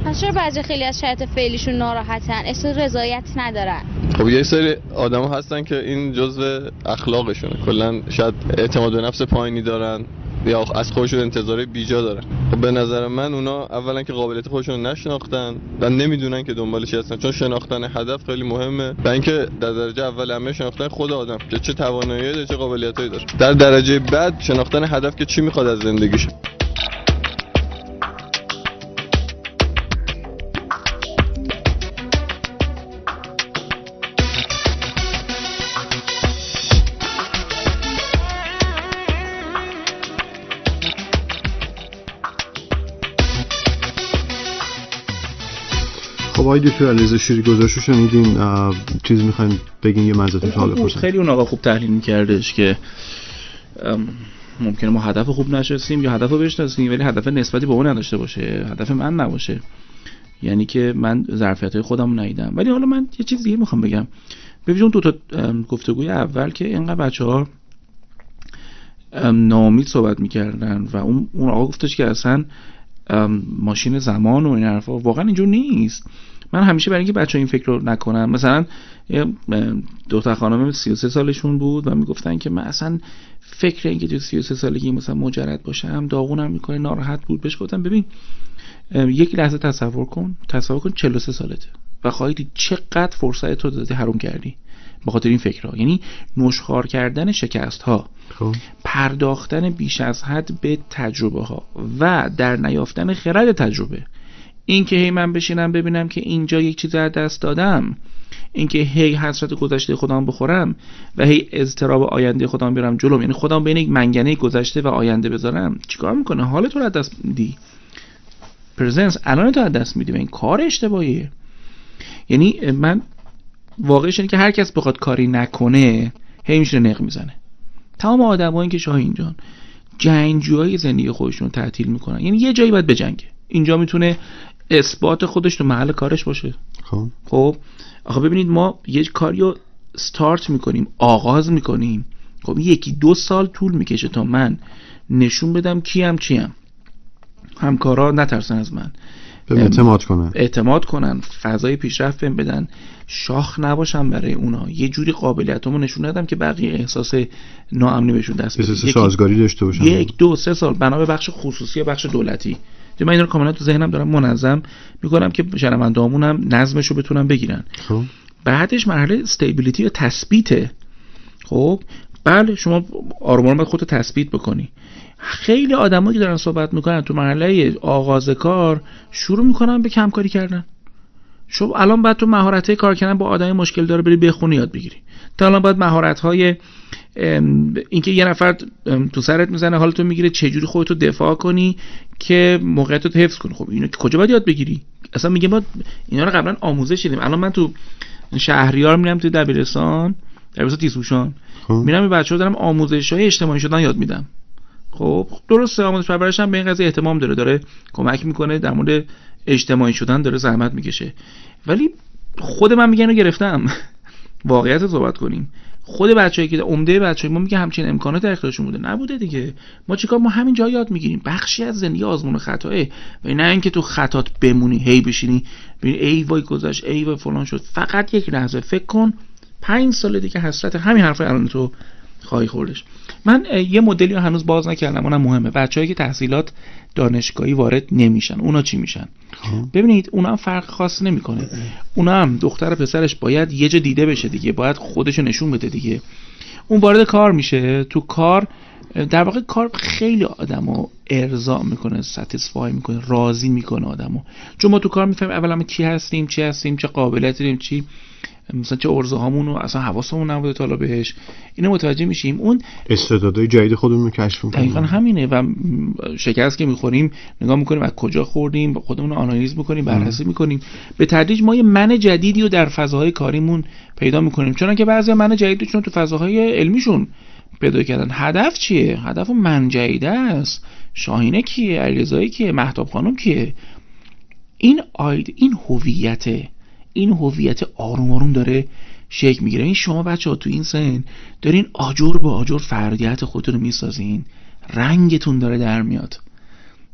پس چرا بعضی خیلی از شرایط فعلیشون ناراحتن، احساس رضایت ندارن؟ خب یه سری آدم هستن که این جزء اخلاقشونه، کلا شاید اعتماد به نفس پایینی دارن یا از خودشون انتظار بیجا دارن. خب به نظر من اونا اولا که قابلیت خودشون نشناختن و نمیدونن که دنبال چی هستن، چون شناختن هدف خیلی مهمه. و اینکه در درجه اول همه شناختن خود آدم که چه توانایی داره، چه قابلیتایی داره، در درجه بعد شناختن هدف که چی میخواد از زندگیش. آقای دکتر الیزو شیری گزارشو شنیدین، چیز می‌خواید بگین یه منظرتون سوال بپرسم؟ خیلی اون آقا خوب تحلیل می‌کردش که ممکنه ما هدف خوب نشناسیم یا هدف رو بشناسیم ولی هدف نسبتی به اون نداشته باشه، هدف من نباشه. یعنی که من ظرفیت‌های خودم رو ندیدم. ولی حالا من یه چیز دیگه میخوام بگم، ببین اون دو تا گفتگوی اول که انقدر بچه‌ها ناامید صحبت میکردن و اون آقا گفتش که اصلا ماشین زمان و این حرفا، واقعا اینجور نیست. من همیشه برای اینکه بچه‌ها این فکر رو نکنن، مثلا دو تا خانم 33 سالشون بود و میگفتن که من اصلا فکر اینکه تو 33 سالگی مثلا مجرد باشم داغونم میکنه، ناراحت بود. بهش گفتم ببین یک لحظه تصور کن 43 سالته و خواهیدی چقدر فرصت تو دادی حروم کردی به خاطر این فکرها، یعنی نشخوار کردن شکست ها، پرداختن بیش از حد به تجربه ها و در نیافتن خرد تجربه. این که هی من بشینم ببینم که اینجا یک چیز از دست دادم، این که هی حسرت گذشته خودم بخورم و هی اضطراب آینده خودم بیارم جلوم، یعنی خودم بین یک منگنه گذشته و آینده بذارم، چیکار میکنه؟ حال تو رو از دست میدی، پرزنس الان تو از دست میدی و این کار اشتباهیه. یعنی من واقعش اینه که هر کس بخواد کاری نکنه هی میشه نق میزنه. تمام آدمایی که شاهین جان جنگجوهای زندگی خودشون تعطیل میکنن، یعنی یه جایی باید بجنگه. اینجا میتونه اثبات خودش تو محل کارش باشه. خب آخه ببینید ما یه کاریو استارت میکنیم، آغاز میکنیم، خب یکی دو سال طول میکشه تا من نشون بدم کیم چیم، همکارا نترسن از من، اعتماد کنن، فضای پیشرفت بهم بدن، شاخ نباشم برای اونا، یه جوری قابلیتامو نشون ندم که بقیه احساس ناامنی بهشون دست بده، احساس سازگاری داشته باشم. یک دو سه سال بنا به بخش خصوصی و بخش دولتی، من اینا رو کاملا تو ذهنم دارم منظم میکنم که شنوندهامون هم نظمش رو بتونن بگیرن. خب بعدش مرحله استیبیلیتی یا تثبیته. خب بله، شما آروم آروم خودت تثبیت بکنی. خیلی آدمایی که دارن صحبت میکنن تو مرحله آغاز کار شروع میکنن به کمکاری کردن. شما الان باید تو مهارت‌های کار کردن با آدم مشکل داره بری بخونی یاد بگیری. تا الان باید مهارت‌های اینکه یه نفر تو سرت میزنه حالتو میگیره چجوری خودتو دفاع کنی که موقعیتت حفظ کنی، خب اینو کجا باید یاد بگیری؟ اصلا میگه ما اینا رو قبلا آموزش دیدیم. الان من تو شهریار میرم تو دبیرستان تیزهوشان، میرم به بچه‌ها دارم آموزش‌های اجتماعی شدن یاد میدم. خب درسته آموزش پرورش هم به این قضیه اهتمام داره کمک میکنه، در مورد اجتماعی شدن داره زحمت میکشه، ولی خود من میگن رو گرفتم. واقعیت صحبت کنیم، خود بچه‌ای که عمده بچه‌ای ما میگه همچین امکانات در اختیارشون بوده، نبوده دیگه. ما چیکار، ما همین جا یاد میگیریم، بخشی از زندگی آزمون و خطاهه، و نه اینکه تو خطات بمونی هی بشینی ببین ای وای گذشت ای وای فلان شد. فقط یک لحظه فکر کن 5 سال دیگه حسرت همین حرفای الان تو خواهی خوردش. من یه مدلی رو هنوز باز نکردم، اونم مهمه، بچه‌ای که تحصیلات دانشگاهی وارد نمیشن اونا چی میشن؟ ببینید اونا هم فرق خاص نمیکنه، اونا هم دختر پسرش باید یه جا دیده بشه دیگه، باید خودش رو نشون بده دیگه. اون وارد کار میشه، تو کار در واقع کار خیلی آدمو ارضا میکنه، ساتیسفای میکنه، راضی میکنه آدمو، چون ما تو کار میفهمیم اولا ما کی هستیم، چی هستیم، چه قابلیتی داریم، چی مثلا چه ارزوهامون رو اصلا حواسمون نبوده تا حالا بهش، اینو متوجه میشیم، اون استعدادهای جدید خودمون رو کشف می‌کنیم. دقیقاً همینه، و شکست که می‌خوریم نگاه می‌کنیم از کجا خوردیم، خودمون رو آنالیز می‌کنیم، بررسی می‌کنیم، به تدریج ما یه من جدیدی رو در فضاهای کاریمون پیدا می‌کنیم، چون که بعضی من جدیدشون تو فضاهای علمیشون پیدا کردن. هدف چیه؟ هدف من جدید است. شاهینه کیه؟ علیرضا کیه؟ مهتاب خانم کیه؟ این هویته، این هویت آروم آروم داره شکل میگیره. این شما بچه‌ها تو این سن دارین آجر با آجر فردیت خودتون رو میسازین، رنگتون داره در میاد.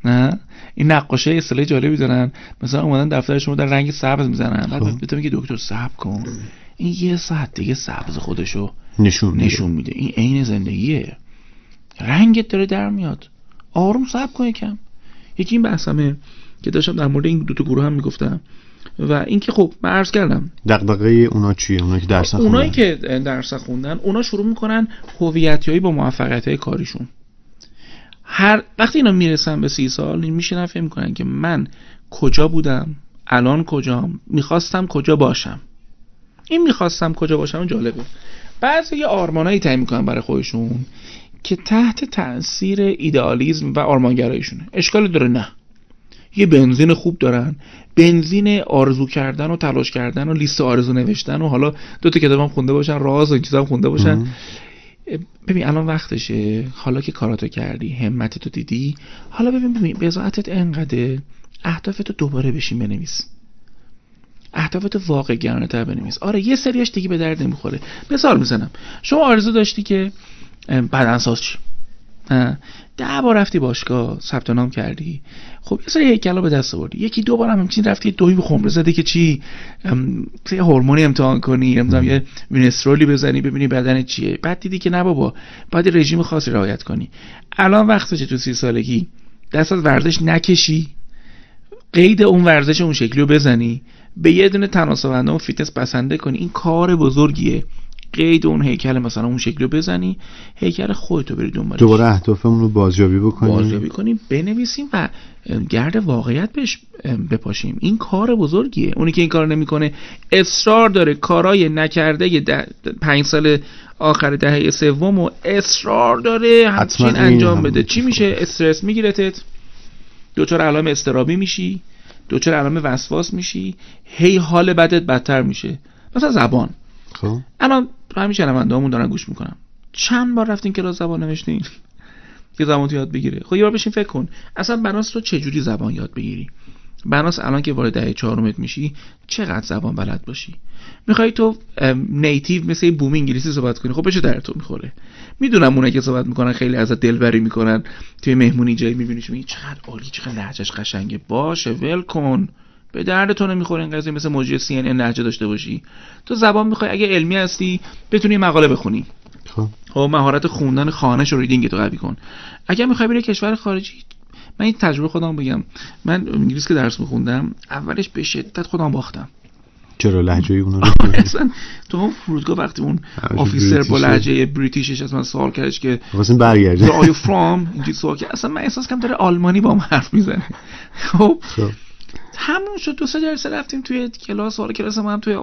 نه این نقاشای اصطلاح جالبی دارن، مثلا اومدن دفتر شما در رنگ سبز میزنن، بعد بهتون میگه دکتر صبر کن این یه ساعت دیگه سبز خودشو نشون میده، این عین زندگیه، رنگت داره در میاد، آروم صبر کن یکم. یکی این بحثمه که داشتم در مورد این دو تا گروه هم میگفتم، و اینکه خب من عرض کردم دغدغه اونا چیه؟ اونایی که درس خوندن اونا شروع میکنن هویتیایی با موفقیت‌های کاریشون. هر وقتی اینا میرسن به 30 سال میشینن فکر میکنن که من کجا بودم، الان کجام، میخواستم کجا باشم. این میخواستم کجا باشم جالبه. بعضی یه آرمانایی تعیین میکنن برای خودشون که تحت تاثیر ایدئالیسم و آرمانگراییشونه. اشکال داره؟ نه، یه بنزین خوب دارن، بنزین آرزو کردن و تلاش کردن و لیست آرزو نوشتن و حالا دو تا کتابم خونده باشن، راز و این چیزا هم خونده باشن. ببین الان وقتشه، حالا که کاراتو کردی، همتتو دیدی، حالا ببین بذاعتت انقدر، اهدافتو دوباره بشین بنویس. اهدافتو واقع گرانه تر بنویس. آره یه سریاش دیگه به درد نمیخوره. مثال میزنم، شما آرزو داشتی که بدنساز شی، 10 بار رفتی باشگاه ثبت نام کردی، خب یه سری هیکلا به دست آوردی، یکی 2 بار هم همچین رفتی دوی به خمره زده که چی، یه هورمونی امتحان کنی، یه وینسترولی بزنی ببینی بدن چیه، بعد دیدی که نه بابا باید رژیم خاصی رعایت کنی. الان وقتشه تو 30 سالگی دست از ورزش نکشی، قید اون ورزش اون شکلی رو بزنی، به یه دونه تناسبنده و فیتنس بسنده کنی. این کار بزرگیه. قید اون هیکل مثلا اون شکل رو بزنی، هیکل خودتو بری دنبالش، دوباره اهدافمون رو بازیابی بکنیم، بنویسیم و گرد واقعیت بهش بپاشیم. این کار بزرگیه. اونی که این کار نمیکنه اصرار داره کارای نکرده 5 سال آخر دهه سوم و اصرار داره همچین انجام بده. چی میشه؟ استرس میگیرتت، دوچار علائم اضطرابی میشی، دوچار علائم وسواس میشی، هی حال بدت بدتر میشه. مثلا زبان، خب الان همیشه شنونده‌هامون دارن گوش میکنم، چند بار رفتین کلاس زبان نوشتین که زبان تو یاد بگیره؟ خب یه بار بشین فکر کن اصلا بناس تو چجوری زبان یاد بگیری. بناس الان که وارد دهه 4 میشی چقدر زبان بلد باشی. میخوای تو نیتیو مثل بوم انگلیسی صحبت کنی، خب بشه در تو میخوره. میدونم اونایی که صحبت میکنن خیلی ازت دلبری میکنن، توی مهمونی جایی میبینیش میگی چقدر عالی، چقدر لهجهش قشنگه، باشه ول کن، به دردت نمیخوره این قضیه. مثل موجی CNN لهجه داشته باشی. تو زبان میخوای اگه علمی هستی بتونی مقاله بخونی، خب مهارت خوندن خوانش و ریدینگ تو قوی کن. اگه میخوای بری کشور خارجی، من این تجربه خودم بگم، من انگلیس که درس میخوندم اولش به شدت خودم باختم. چرا لهجه‌ی اون رو اصلا تو اون فرودگاه وقتی اون آفیسر با لهجه بریتیشش از من سوال کردش که واسین برگرد آی فرام اینجوری سوال کرد، اصلا من احساس کردم داره آلمانی با من حرف میزنه. خب همون شد 2-3 جلسه رفتیم توی کلاس، حالا کلاس ما هم توی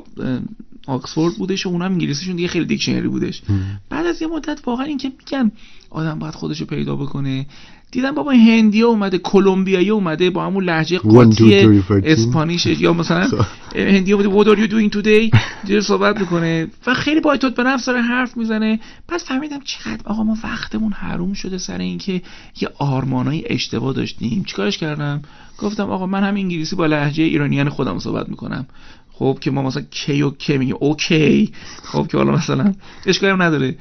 آکسفورد بودش و اونم انگلیسیشون دیگه خیلی دیکشنری بودش. بعد از یه مدت واقعا این که میگن آدم باید خودشو پیدا بکنه، دیدم بابا هندیا اومده، کلمبیایی اومده با همون لهجه قاطی اسپانیش، یا مثلا هندیا بوده what are you doing today دیگه صحبت میکنه و خیلی با اعتماد به نفس داره حرف میزنه. بعد فهمیدم چقدر آقا ما وقتمون حروم شده سر اینکه یه آرمانای اشتباه داشتیم. چیکارش کردم؟ گفتم آقا من هم انگلیسی با لهجه ایرانیان خودم صحبت میکنم، خب که ما مثلا کی و کی میگیم اوکی، خب که حالا مثلا اشکالی هم نداره.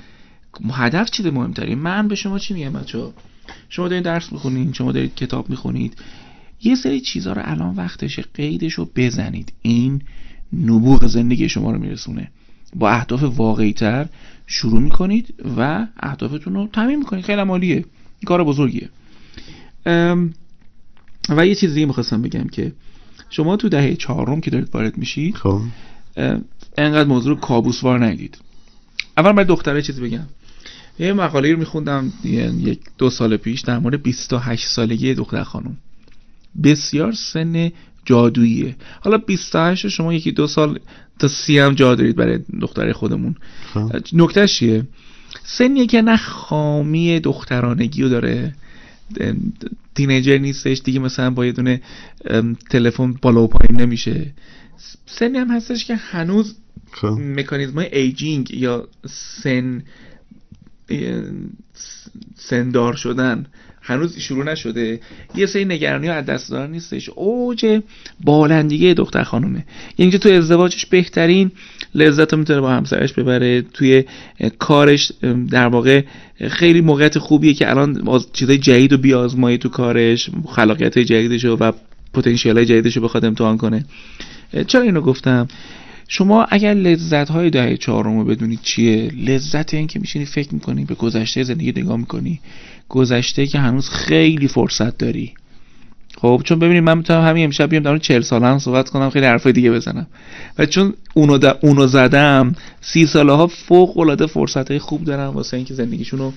هدف چیه مهمترین؟ من به شما چی میگم بچه‌ها؟ شما دارید درس میخونید، شما دارید کتاب میخونید، یه سری چیزها رو الان وقتشه قیدشو بزنید. این نبوغ زندگی شما رو میرسونه. با اهداف واقعی تر شروع میکنید و اهدافتون رو تمیم میکنید. خیلی عالیه، این کار بزرگیه. و یه چیزی میخواستم بگم که شما تو دهه 4 که دارید وارد میشید، خب انقدر موضوع رو کابوسوار نگیرید. اول برای دختره چیزی بگم، یه مقاله رو میخوندم 1-2 سال پیش در مورد 28 سالگی دختر خانم. بسیار سن جادوییه. حالا 28 شما 1-2 سال تا 30 هم جا دارید برای دختر خودمون. نکتهش چیه؟ سنیه که نه خامی دخترانگی رو داره، تینیجر نیستش دیگه، مثلا با یه دونه تلفن بالا و پایین نمیشه. سنی هم هستش که هنوز مکانیزم‌های ایجینگ یا سندار شدن هنوز شروع نشده. یه سری نگرانی ها از دست دادن نیستش. اوج بالندگی دختر خانومه. یعنی که تو ازدواجش بهترین لذت رو میتونه با همسرش ببره، توی کارش در واقع خیلی موقعیت خوبیه که الان چیزای جدید رو بیازمایه تو کارش، خلاقیت های جدیدشو و پتانسیل های جدیدشو بخواد امتحان کنه. چرا اینو گفتم؟ شما اگر لذت‌های دهه 4 رو بدونید چیه، لذت این که میشینی فکر میکنی، به گذشته زندگی نگاه میکنی، گذشته که هنوز خیلی فرصت داری. خب چون ببینید من میتونم همین امشب بیام در مورد 40 ساله‌ام صحبت کنم، خیلی حرفای دیگه بزنم، و چون اونو زدم 30 ساله‌ها فوق‌العاده فرصت‌های خوب دارن واسه اینکه زندگیشون رو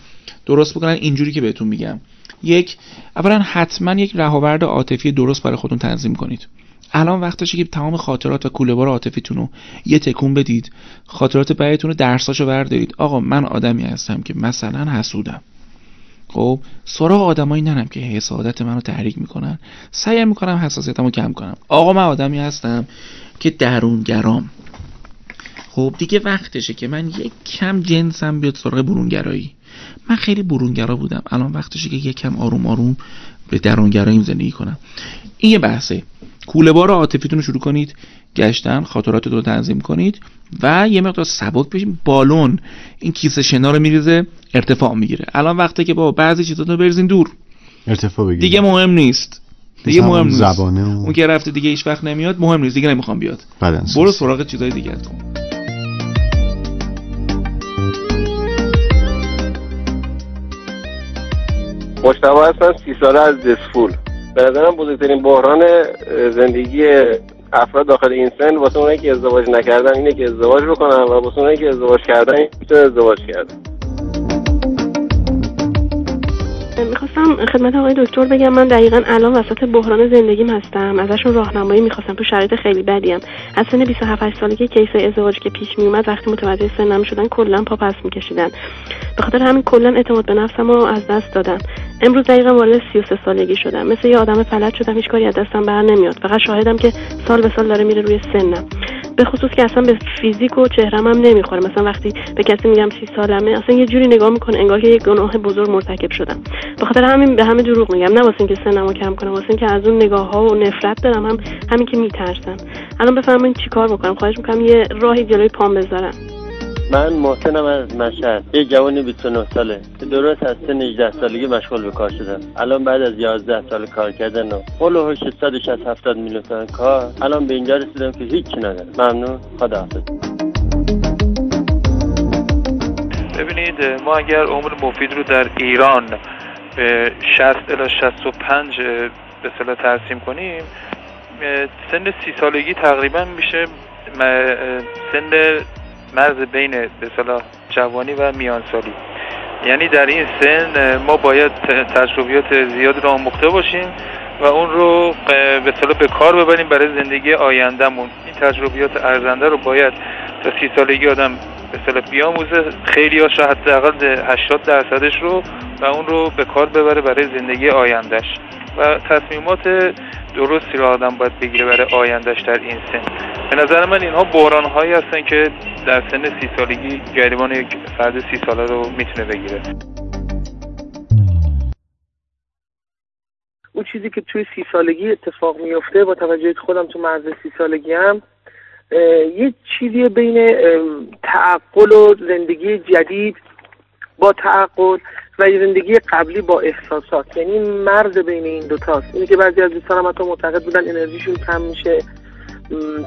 درست بکنن. اینجوری که بهتون میگم، اولا حتما یک رهاورد عاطفی درست برای خودتون تنظیم کنید. الان وقتشه که تمام خاطرات و کوله‌بار عاطفیتون رو یه تکون بدید، خاطرات بدیتون رو درساشو بردارید. آقا من آدمی هستم که مثلا حسودم، خب سراغ آدمایی نرم که حسادت منو تحریک میکنن، سعی میکنم حساسیتمو کم کنم. آقا من آدمی هستم که درونگرام، خب دیگه وقتشه که من یک کم جنسم بیاد سراغ برونگرایی. من خیلی برونگرا بودم، الان وقتشه که یک کم آروم آروم به درونگراییم زندگی کنم. این یه بحثه. کوله‌بار عاطفیتون رو شروع کنید گشتن، خاطراتتون رو تنظیم کنید و یه مقدار سبک بشین. بالون این کیسه شنا رو میریزه ارتفاع میگیره. الان وقته که با بعضی چیزاتون رو بریزین دور، ارتفاع بگیره، دیگه مهم نیست، دیگه مهم نیست زبانه اون که رفته، دیگه هیچ وقت نمیاد، مهم نیست، دیگه نمیخوام بیاد، برو سراغ چیزای دیگه. مشتبه هستم، 30 ساله از دسفول. به نظرم بزرگترین بحران زندگی افراد داخل این سن واسه اونایی که ازدواج نکردن اینه که ازدواج بکنن و واسه اونایی که ازدواج کردن میتونه ازدواج کردن. میخواستم خدمت آقای دکتر بگم من دقیقاً الان وسط بحران زندگیم هستم، ازشون راهنمایی میخواستم. تو شرایط خیلی بدیم. از سن 27 سالگی کیسای ازدواج که پیش میومد وقتی متوجه سنم شدن کلا پا پس میکشیدن. به خاطر همین کلا اعتماد به نفسم رو از دست دادم. امروز دقیقاً وارد 33 سالگی شدم. مثل یه آدم فلج شدم، هیچ کاری از دستم بر نمیاد. فقط شاهدم که سال به سال داره میره روی سنم. به خصوص که اصلا به فیزیک و چهرم هم نمیخوره. مثلا وقتی به کسی میگم 30 سالمه اصلا یه جوری نگاه میکنه انگار که یه گناه بزرگ مرتکب شدم. به خاطر همین به همه دروغ میگم، نه واسه اینکه سنمو کم کنم، واسه اینکه از اون نگاه‌ها و نفرت دارم، هم همین که میترسم. الان بفرمایید چیکار بکنم؟ خواهش میکنم یه راهی جلوی پام بذارم. من محسنم از مشهد، یه جوان 29 ساله که درست از سن 18 سالگی مشغول به کار شدم. الان بعد از 11 سال کار کردن و هول 670 میلیون تومان کار، الان به اینجا رسیدم که هیچی ندارم. ممنون، خداحافظ. ببینید ما اگر عمر مفید رو در ایران به 60 الی 65 به اصطلاح ترسیم کنیم، سن 30 سالگی تقریبا میشه سن مرز بین به اصطلاح جوانی و میانسالی. یعنی در این سن ما باید تجربیات زیادی رو آموخته باشیم و اون رو به اصطلاح به کار ببریم برای زندگی آیندهمون. این تجربیات ارزنده رو باید تا 30 سالگی آدم به اصطلاح بیاموزه، خیلی ها شاید حداقل 80% رو و اون رو به کار ببره برای زندگی آیندهش و تصمیمات درستی رو آدم باید بگیره برای آیندهش در این سن. به نظر من اینها بحران‌هایی هستن که در سن 30 سالگی گریبان یک فرد 30 ساله رو میتونه بگیره. اون چیزی که توی 30 سالگی اتفاق میفته با توجه خودم تو مرز 30 سالگی هم یه چیزی بین تعقل و زندگی جدید با تعقل و زندگی قبلی با احساسات، یعنی مرز بین این دوتاست. اینی که بعضی از دوستانم حتی معتقد بودن انرژیشون کم میشه،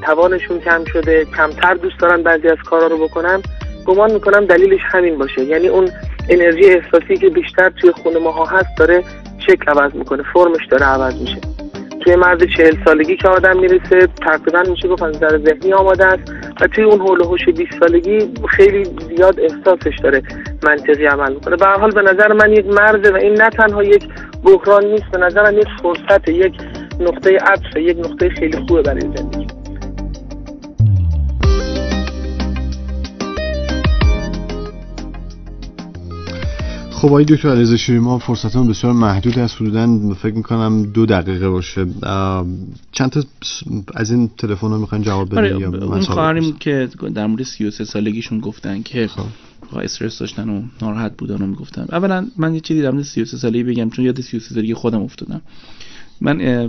توانشون کم شده، کمتر دوست دارن بعضی از کارا رو بکنن. گمان میکنم دلیلش همین باشه، یعنی اون انرژی احساسی که بیشتر توی خون ماها هست داره شکل عوض میکنه، فرمش داره عوض میشه. توی مرز 40 سالگی که آدم میرسه تقریبا میشه گفت از نظر ذهنی آماده است و توی اون هول و هوش 20 سالگی خیلی زیاد احساسش داره منطقی عمل میکنه. به هر حال به نظر من یک مرزه و این نه تنها یک بحران نیست، به نظر من یک فرصت، یک نقطه عطف، یک نقطه خیلی خوبه برای زندگی. خب آقای دکتر علیرضا شیری، ما فرصتمون بسیار محدود است، حدوداً فکر می‌کنم 2 دقیقه باشه. چند تا از این تلفن‌ها می‌خواین جواب بدید؟ من خواهریم که در مورد 33 سالگیشون گفتن که استرس داشتن و ناراحت بودن و می‌گفتن. اولا من یه چیزی در مورد 33 سالگی بگم چون یاد 33 سالگی خودم افتادم. من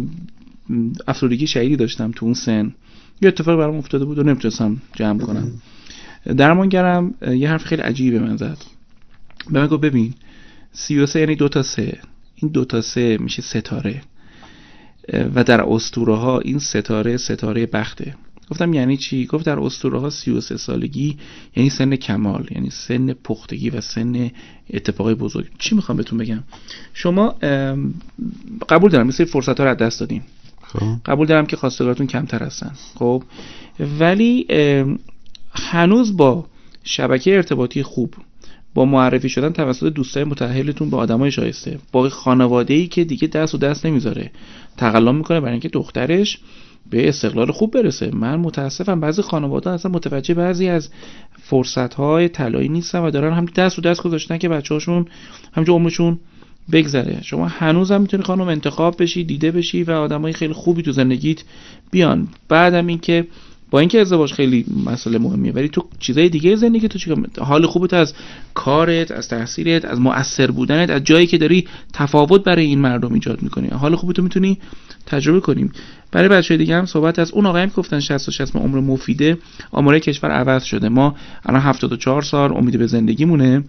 افسردگی شدیدی داشتم تو اون سن، یه اتفاق برام افتاده بود و نمی‌تونستم جمع کنم. درمانگرم یه حرف خیلی عجیبی به من زد. به من گفت ببین 33 یعنی 2 تا 3، این 2 تا 3 میشه ستاره و در اسطوره ها این ستاره بخته. گفتم یعنی چی؟ گفت در اسطوره ها 33 سالگی یعنی سن کمال، یعنی سن پختگی و سن اتفاقی بزرگ. چی میخوام بهتون بگم؟ شما قبول دارم مثل فرصت ها رو از دست دادین، قبول دارم که خواستگارتون کمتر هستن، خب، ولی هنوز با شبکه ارتباطی خوب، با معرفی شدن توسط دوستای متأهلتون به آدمای شایسته، با خانواده‌ای که دیگه دست و دست نمیذاره، تقلا میکنه برای اینکه دخترش به استقلال خوب برسه. من متاسفم بعضی خانواده‌ها اصلا متوجه بعضی از فرصت‌های طلایی نیستن و دارن هم دست و دست گذاشتن که بچه‌هاشون همینجوری عمرشون بگذره. شما هنوز هم میتونی خانم انتخاب بشی، دیده بشی و آدمای خیلی خوبی تو زندگیت بیان. بعدم اینکه با اینکه ازدواج خیلی مسئله مهمیه ولی تو چیزای دیگه زندگی تو چیکار، حال خوبت از کارت، از تحصیلت، از مؤثر بودنت، از جایی که داری تفاوت برای این مردم ایجاد می‌کنی، حال خوبت رو می‌تونی تجربه کنیم. برای بچه‌های دیگه هم صحبت از اون آقایی که گفتن 66 عمر مفیده، آمار کشور عوض شده. ما الان 74 سال امید به زندگیمونه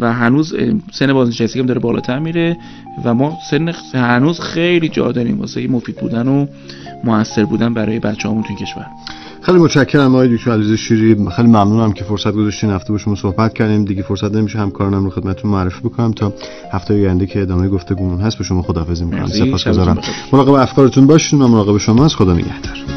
و هنوز سن بازنشستگی هم داره بالاتر میره و ما سن هنوز خیلی جا داریم واسه مفید بودن و موثر بودن برای بچه‌هامون تو کشور. خیلی متشکرم آقای دکتر الیزو شیری، خیلی ممنونم که فرصت گذاشتین هفته با شما صحبت کردیم. دیگه فرصت نمیشه همکارانم رو خدمتتون معرفی بکنم تا هفته آینده که ادامه گفتگومون هست. به شما خداحافظی می‌کنم، سپاسگزارم. مراقب افکارتون باشین و مراقب شما از خدا نگهدار.